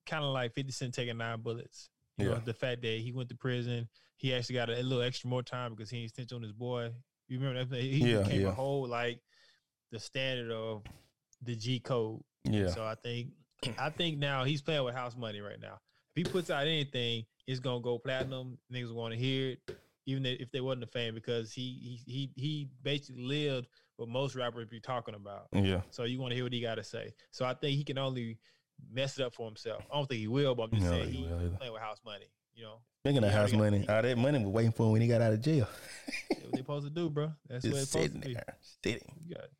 kind of like 50 Cent taking 9 bullets. You know, the fact that he went to prison, he actually got a little extra more time because he ain't snitch on his boy. You remember that? He became a whole, like, the standard of the G code. Yeah. So I think now he's playing with house money right now. If he puts out anything, it's gonna go platinum. Niggas want to hear it, even if they wasn't a fan, because he basically lived what most rappers be talking about. Yeah. So you want to hear what he got to say. So I think he can only mess it up for himself. I don't think he will, but I'm just saying he's playing with house money. Speaking of house money, all that money was waiting for him when he got out of jail. That's what they supposed to do, bro. That's just what it's supposed to be. Sitting. You got it.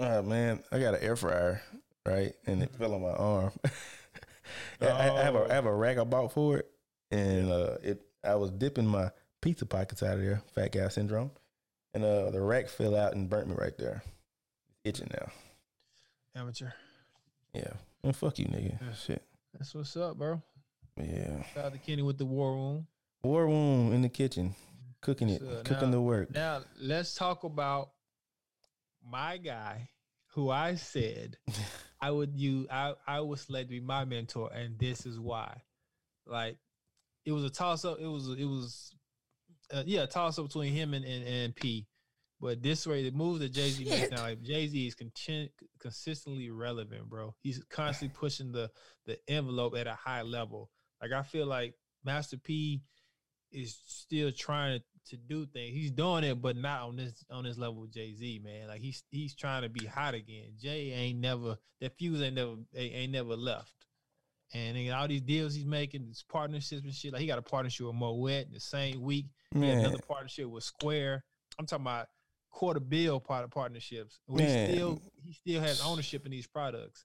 All right, man. I got an air fryer, right, and it fell on my arm. I have a rack I bought for it, and I was dipping my pizza pockets out of there, fat guy syndrome, and the rack fell out and burnt me right there. It's itching now. Amateur. Yeah, and fuck you, nigga. Yeah. Shit. That's what's up, bro. Yeah. Shout out to Kenny with the war room. War room in the kitchen. Cooking it. So cooking now, the work. Now, let's talk about my guy who I said I would select to be my mentor, and this is why. Like, it was a toss-up. It was a toss-up between him and P. But this way, the move that Jay-Z makes now, like Jay-Z is consistently relevant, bro. He's constantly pushing the envelope at a high level. Like, I feel like Master P is still trying to do things. He's doing it, but not on this level with Jay-Z, man. Like, he's trying to be hot again. Jay ain't never left. And all these deals he's making, these partnerships and shit. Like, he got a partnership with Moet in the same week. He had another partnership with Square. I'm talking about $250 million partnerships. He still has ownership in these products.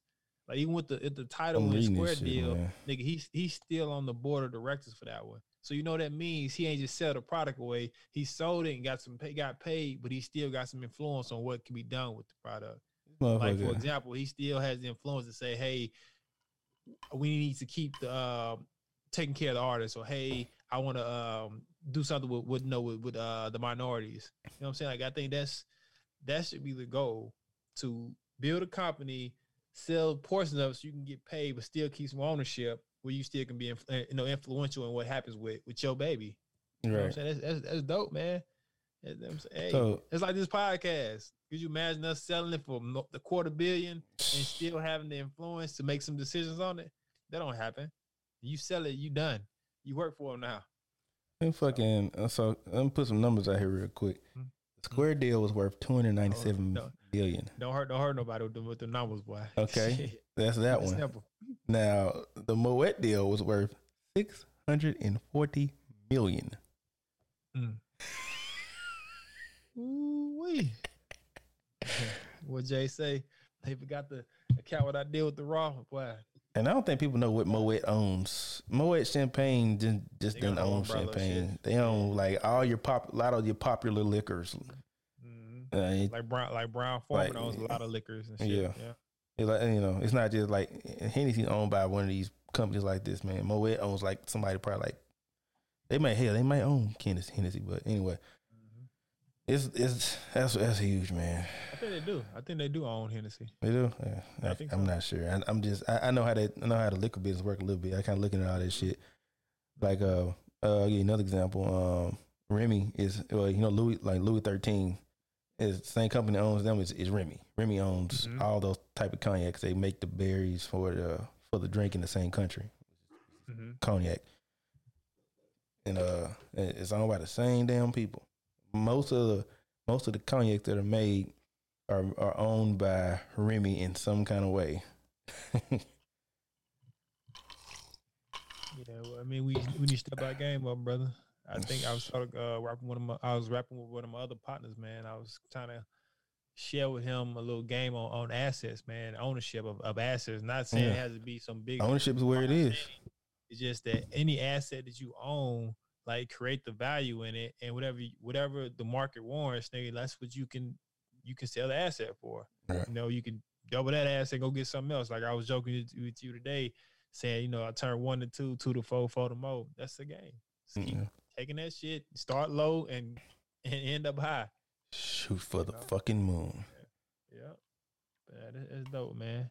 Like, even with the title of the Square deal, man. Nigga, he's still on the board of directors for that one. So you know that means he ain't just sell the product away. He sold it and got paid, but he still got some influence on what can be done with the product. Well, like, for example, he still has the influence to say, hey, we need to keep taking care of the artists, or hey, I want to do something with the minorities. You know what I'm saying? Like, I think that should be the goal, to build a company, sell portions of it so you can get paid, but still keep some ownership where you still can be influential in what happens with your baby. You know what I'm saying? That's dope, man. Hey, so, it's like this podcast. Could you imagine us selling it for the $250 million and still having the influence to make some decisions on it? That don't happen. You sell it, you done. You work for them now. And let me put some numbers out here real quick. Mm-hmm. The Square deal was worth $297 billion. Don't hurt nobody with the numbers, boy. Okay, that's one. Simple. Now the Moet deal was worth $640 million. Mm. Ooh-wee. What Jay say? They forgot the account what I did with the raw. Why? And I don't think people know what Moet owns. Moet Champagne just didn't own champagne. Shit. They own like a lot of your popular liquors. Mm-hmm. Like Brown Forman owns a lot of liquors and shit. Yeah. It's like, you know, it's not just like Hennessy's owned by one of these companies like this, man. Moet owns like somebody probably like they might own Kenneth Hennessy, but anyway. It's that's huge, man. I think they do own Hennessy. They do. Yeah. I'm not sure. I know how the liquor business work a little bit. I kind of looking at all that shit. Like another example. Remy is Louis XIII is the same company that owns them. Is Remy. Remy owns all those type of cognacs. They make the berries for the drink in the same country. Mm-hmm. Cognac. And it's owned by the same damn people. Most of the cognacs that are made are owned by Remy in some kind of way. We need to step our game up, brother. I think I was rapping with one of my other partners, man. I was trying to share with him a little game on assets, man, ownership of assets. Not saying it has to be some big ownership is where it is. It's just that any asset that you own, like, create the value in it, and whatever the market warrants, nigga, that's what you can sell the asset for. Right. You know, you can double that asset and go get something else. Like I was joking with you today, saying, you know, I turned 1 to 2, 2 to 4, 4 to more. That's the game. So keep taking that shit, start low and end up high. Shoot for the fucking moon. Yeah. That's dope, man.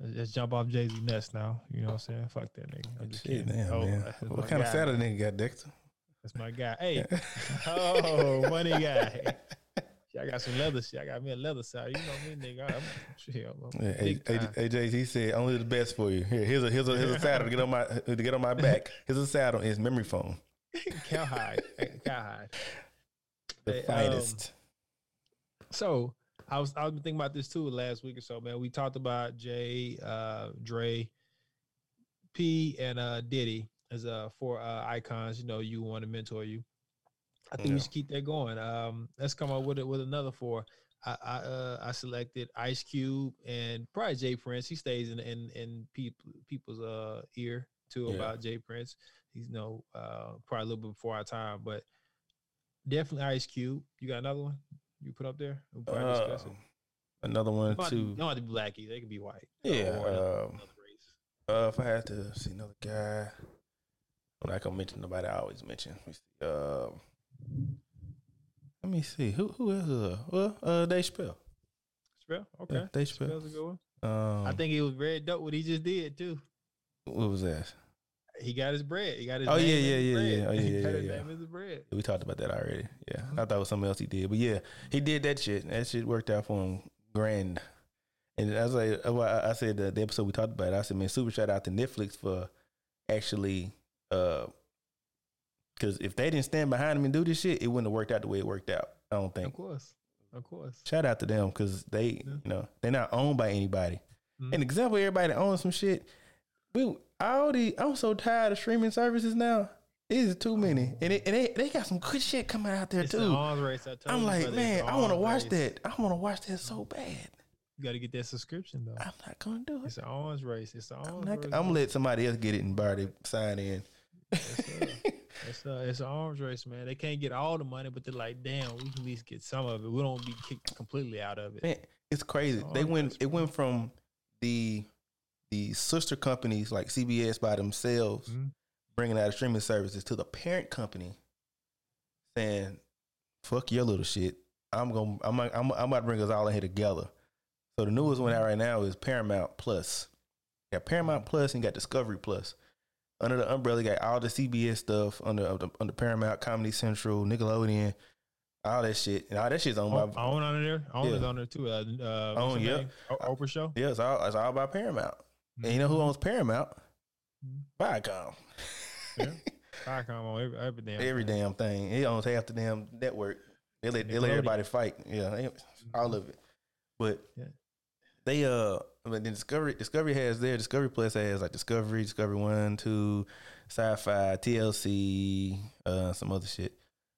Let's jump off Jay-Z nest now. You know what I'm saying? Fuck that nigga. I'm just kidding. Damn, man. What kind of Saturday nigga got, Dexter? That's my guy. Hey. Money guy. I got some leather shit. I got me a leather side. You know me, nigga. Jay-Z said, only the best for you. Here, here's a saddle to get on my back. Here's a saddle. His memory foam. Cowhide. The finest. So I was thinking about this too last week or so, man. We talked about Jay, Dre, P, and Diddy as four icons. You know, you want to mentor you. I think we should keep that going. Let's come up with another four. I selected Ice Cube and probably Jay Prince. He stays in people's ear too about Jay Prince. He's probably a little bit before our time, but definitely Ice Cube. You got another one you put up there? We'll probably discuss it. Another one too. Don't have to be blackie. They can be white. Yeah. Another race. If I had to see another guy, I'm not gonna mention nobody I always mention. Let me see. Who is her? Well, Dave Chappelle. Chappelle? Okay. Yeah, Dave Chappelle. Chappelle's a good one. I think he was very dope what he just did, too. What was that? He got his bread. He got his name is the bread. We talked about that already. Yeah. I thought it was something else he did. But, yeah, he did that shit. That shit worked out for him grand. And I was like, I said the episode we talked about, I said, man, super shout out to Netflix for actually because if they didn't stand behind him and do this shit, it wouldn't have worked out the way it worked out, I don't think. Of course. Shout out to them because they, you know, they're not owned by anybody. Mm-hmm. An example of everybody that owns some shit, I'm so tired of streaming services now. It is too many. And they got some good shit coming out there, too. It's an arms race, I'm like, man, I want to watch that. I want to watch that so bad. You got to get that subscription, though. I'm not going to do it. It's an arms race. I'm going to let somebody else get it and borrow their sign in. It's an arms race, man. They can't get all the money, but they're like, damn, we can at least get some of it. We don't be kicked completely out of it. Man, it's crazy. It went from the sister companies like CBS by themselves bringing out streaming services to the parent company saying, "Fuck your little shit. I'm about to bring us all in here together." So the newest one out right now is Paramount Plus. You got Paramount Plus and you got Discovery Plus. Under the umbrella, you got all the CBS stuff under Paramount, Comedy Central, Nickelodeon, all that shit. And all that shit's on my... OWN under there? OWN is on there, too. OWN, yeah. Oprah Show? Yeah, it's all by Paramount. Mm-hmm. And you know who owns Paramount? Mm-hmm. Viacom. Yeah. Viacom on every damn thing. It owns half the damn network. They let everybody fight. Yeah, all of it. But they... But then Discovery has their Discovery Plus has like Discovery 1, 2, Sci-Fi, TLC, some other shit.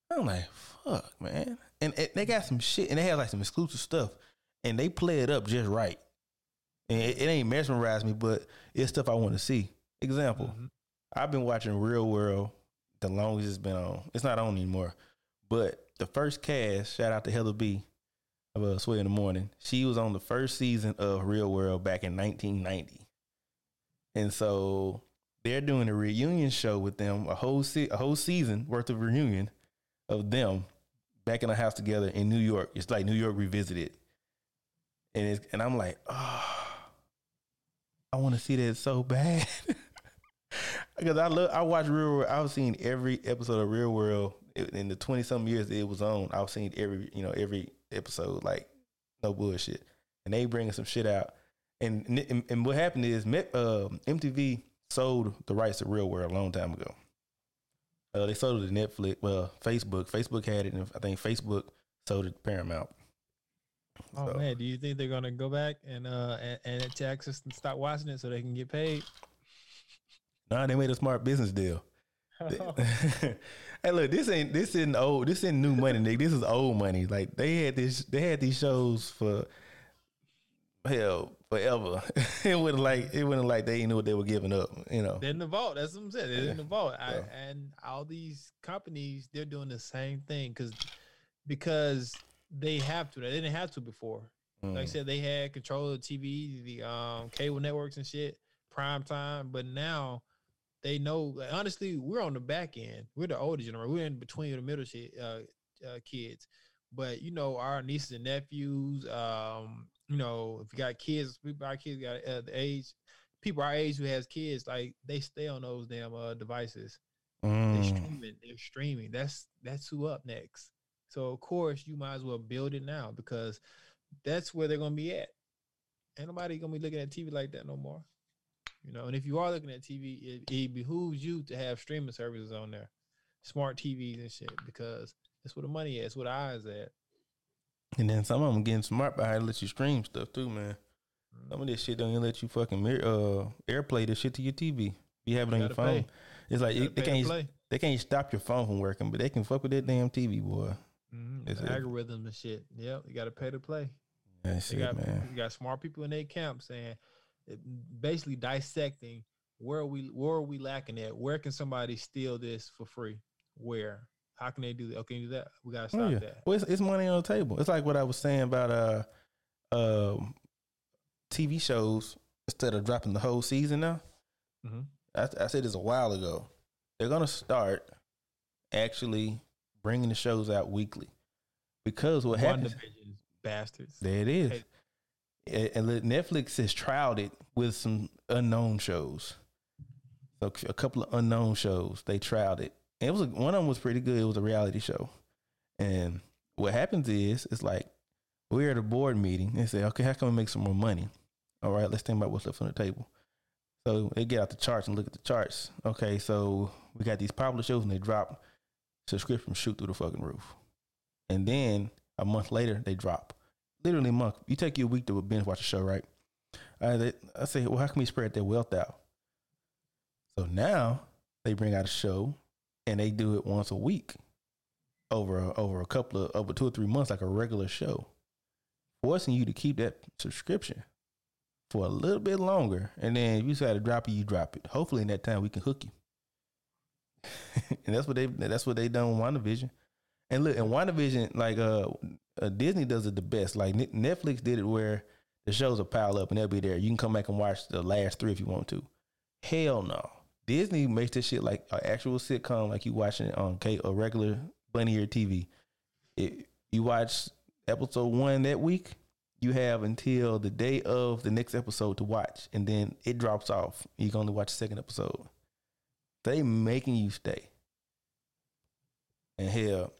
I'm like, fuck, man. And they got some shit, and they have like some exclusive stuff, and they play it up just right. And it ain't mesmerized me, but it's stuff I want to see. Example, I've been watching Real World the longest it's been on. It's not on anymore, but the first cast, shout out to Heather B. About Sway in the Morning. She was on the first season of Real World back in 1990, and so they're doing a reunion show with them, a whole season worth of reunion of them back in a house together in New York. It's like New York Revisited, and I'm like, oh, I want to see that so bad because I watch Real World. I've seen every episode of Real World in the 20-something years that it was on. I've seen every episode, like, no bullshit, and they bringing some shit out, and what happened is MTV sold the rights to Real World a long time ago. They sold it to Netflix. Well, Facebook had it, and I think Facebook sold it to Paramount. Oh, so, man, do you think they're gonna go back and tax us and stop watching it so they can get paid? Nah, they made a smart business deal. Hey, look! This isn't old. This isn't new money, nigga. This is old money. Like they had these shows for hell forever. it wasn't like they knew what they were giving up. You know, they're in the vault. That's what I'm saying. They're in the vault. Yeah. And all these companies, they're doing the same thing because they have to. They didn't have to before. Like I said, they had control of TV, the cable networks and shit, prime time. But now. They know, like, honestly, we're on the back end. We're the older generation. We're in between the middle kids. But, you know, our nieces and nephews, you know, if you got kids, our kids got the age, people our age who has kids, like, they stay on those damn devices. They're streaming. That's who up next. So, of course, you might as well build it now because that's where they're going to be at. Ain't nobody going to be looking at TV like that no more. You know, and if you are looking at TV, it behooves you to have streaming services on there, smart TVs and shit, because that's where the money is, where the eyes at. And then some of them getting smart by how to let you stream stuff too, man. Some of this shit don't even let you fucking AirPlay this shit to your TV. You have it on your phone. Pay. It's like they can't stop your phone from working, but they can fuck with that damn TV, boy. The algorithms and shit. Yeah, you got to pay to play. That's it, man. You got smart people in their camp saying. Basically dissecting where are we lacking at? Where can somebody steal this for free? Where? How can they do that? Okay, do that. We gotta stop that. Well, it's money on the table. It's like what I was saying about TV shows instead of dropping the whole season now. I said this a while ago. They're gonna start actually bringing the shows out weekly. Because what happens, bastards. There it is. Hey. And Netflix has trialed it with some unknown shows. So a couple of unknown shows, they trialed it. And it was one of them was pretty good. It was a reality show. And what happens is, it's like, we're at a board meeting and say, okay, how can we make some more money? All right, let's think about what's left on the table. So they get out the charts and look at the charts. Okay, so we got these popular shows and they drop, subscriptions shoot through the fucking roof. And then a month later, they drop. Literally a month. You take you a week to binge watch a show, right? I say, well, how can we spread their wealth out? So now they bring out a show and they do it once a week over a couple of, over 2 or 3 months, like a regular show, forcing you to keep that subscription for a little bit longer. And then if you decide to drop it, you drop it. Hopefully in that time we can hook you. And that's what they done with WandaVision. And look, and WandaVision, like Disney does it the best. Like Netflix did it where the shows will pile up and they'll be there. You can come back and watch the last 3 if you want to. Hell no. Disney makes this shit like an actual sitcom, like you watching it on a regular linear TV. You watch episode 1 that week, you have until the day of the next episode to watch, and then it drops off. You can only watch the second episode. They making you stay. And hell,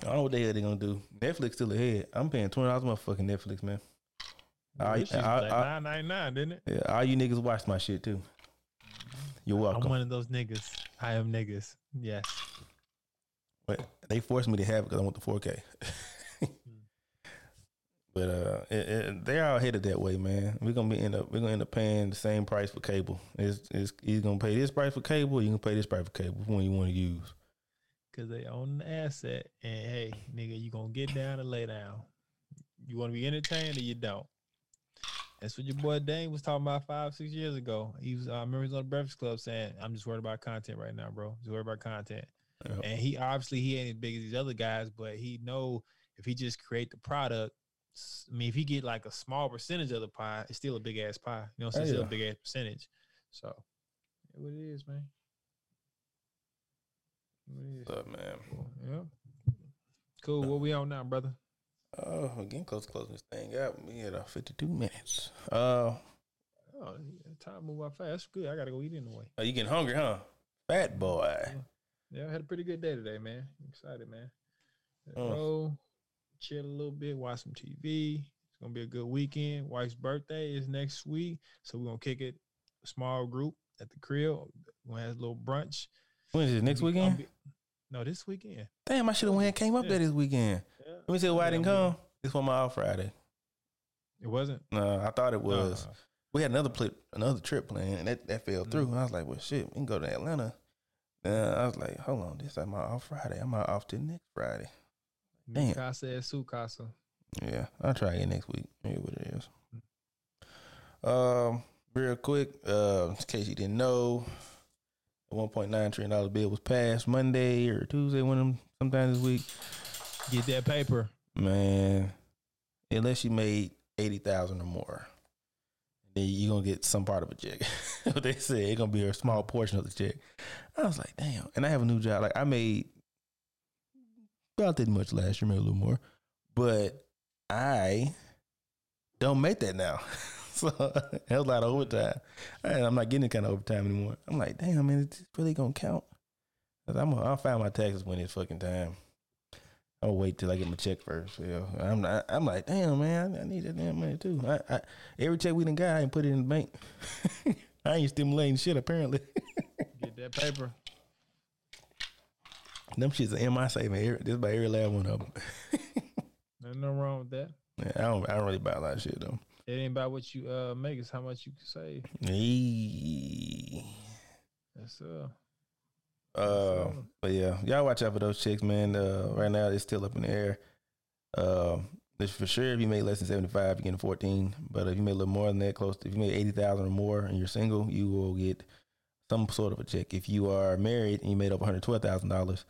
I don't know what the hell they're going to do. Netflix still ahead. I'm paying $20 a month for fucking Netflix, man. This is like $9.99, didn't it? Yeah, all you niggas watch my shit, too. You're welcome. I'm one of those niggas. I am niggas. Yes. But they forced me to have it because I want the 4K. But they're all headed that way, man. We're gonna end up paying the same price for cable. It's either gonna pay this price for cable, or you can pay this price for cable when you want to use. Cause they own the asset, and hey, nigga, you gonna get down and lay down. You want to be entertained or you don't. That's what your boy Dane was talking about 5-6 years ago. He was members on the Breakfast Club saying, "I'm just worried about content right now, bro. Just worried about content." Yep. And he ain't as big as these other guys, but he know if he just create the product. I mean, if you get like a small percentage of the pie, it's still a big ass pie. You know, it's still a big ass percentage. So, yeah, what it is, man. What's up, man? Yeah. Cool. What we on now, brother? Oh, again, closing this thing out. We had 52 minutes. Time move out fast. That's good. I gotta go eat anyway. Oh, you getting hungry, huh? Fat boy. Yeah, I had a pretty good day today, man. I'm excited, man. Chill a little bit, watch some TV. It's gonna be a good weekend. Wife's birthday is next week, so we're gonna kick it a small group at the crib. We're gonna have a little brunch. When is it? Next weekend? No, this weekend. Damn, I should have went. Came up there this weekend. Yeah. Let me see why I didn't come. This was my off Friday. It wasn't. No, I thought it was. We had another trip planned, and that fell through. And I was like, well, shit, we can go to Atlanta. I was like, hold on, this is my off Friday. I'm not off till next Friday. Damn. Mikasa is Sukasa. Yeah, I'll try it next week. Maybe what it is. Real quick, in case you didn't know, the $1.9 trillion bill was passed Monday or Tuesday, one of them, sometime this week. Get that paper. Man, unless you made $80,000 or more, then you're going to get some part of a check. What they said, it's going to be a small portion of the check. I was like, damn. And I have a new job. Like, I made about that much last year, maybe a little more, but I don't make that now. So that's a lot of overtime. I'm not getting that kind of overtime anymore. I'm like, damn, man, is this really gonna count? I'll file my taxes when it's fucking time. I'll wait till I get my check first. Yeah, I'm like, damn, man, I need that damn money too. I every check we done got, I ain't put it in the bank. I ain't stimulating shit apparently. Get that paper. Them shits are in my savings. This about every last one of them. There's nothing wrong with that. Yeah, I don't really buy a lot of shit though. It ain't about what you make; it's how much you can save. Hey. That's but yeah, y'all watch out for those chicks, man. Right now it's still up in the air. For sure, if you make less than 75, you get 14. But if you make a little more than that, if you make 80,000 or more, and you're single, you will get some sort of a check. If you are married and you made over $112,000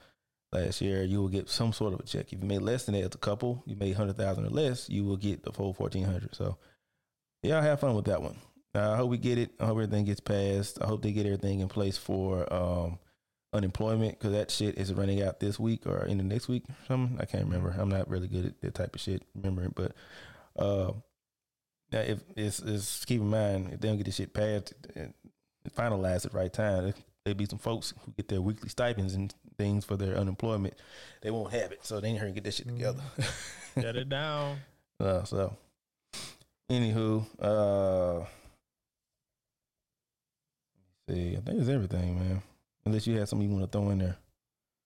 last year, you will get some sort of a check. If you made less than that as a couple, you made $100,000 or less, you will get the full $1,400. So y'all have fun with that one. I hope we get it. I hope everything gets passed. I hope they get everything in place for unemployment, because that shit is running out this week or in the next week or something. I can't remember. I'm not really good at that type of shit remembering, but now if it's keep in mind, if they don't get this shit passed and finalized at the right time, there'd be some folks who get their weekly stipends and things for their unemployment. They won't have it, so they ain't here to get that shit together. Shut it down. So anywho, let me see. I think it's everything, man. Unless you had something you want to throw in there.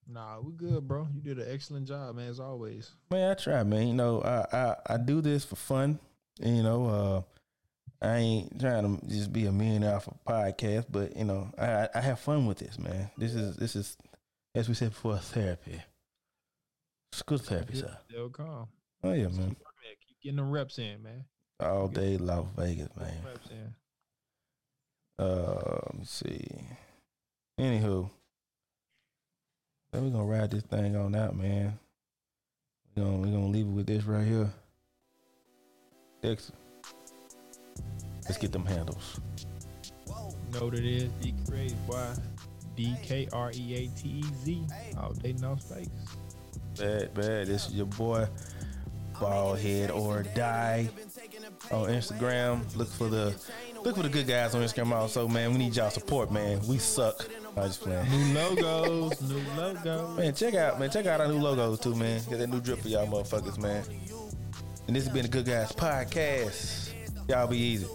Nah, we good, bro. You did an excellent job, man, as always. Man, I try, man. You know, I do this for fun. And, you know, I ain't trying to just be a millionaire off a podcast, but, you know, I have fun with this, man. This is, as we said before, therapy. It's good therapy, sir. They'll come. Oh, yeah, man. Keep getting them reps in, man. All day, Las Vegas, man. Reps in. Let me see. Anywho, then we're gonna ride this thing on out, man. We're gonna leave it with this right here. Dexter, let's get them handles. Know what it is, DKREATEZ. All day, no space. Bad. This is your boy, Ballhead or Die. On Instagram, look for the good guys on Instagram also, man. We need y'all support, man. We suck. I just playing. New logos. Man, check out our new logos too, man. Get that new drip for y'all motherfuckers, man. And this has been the Good Guys Podcast. Y'all be easy.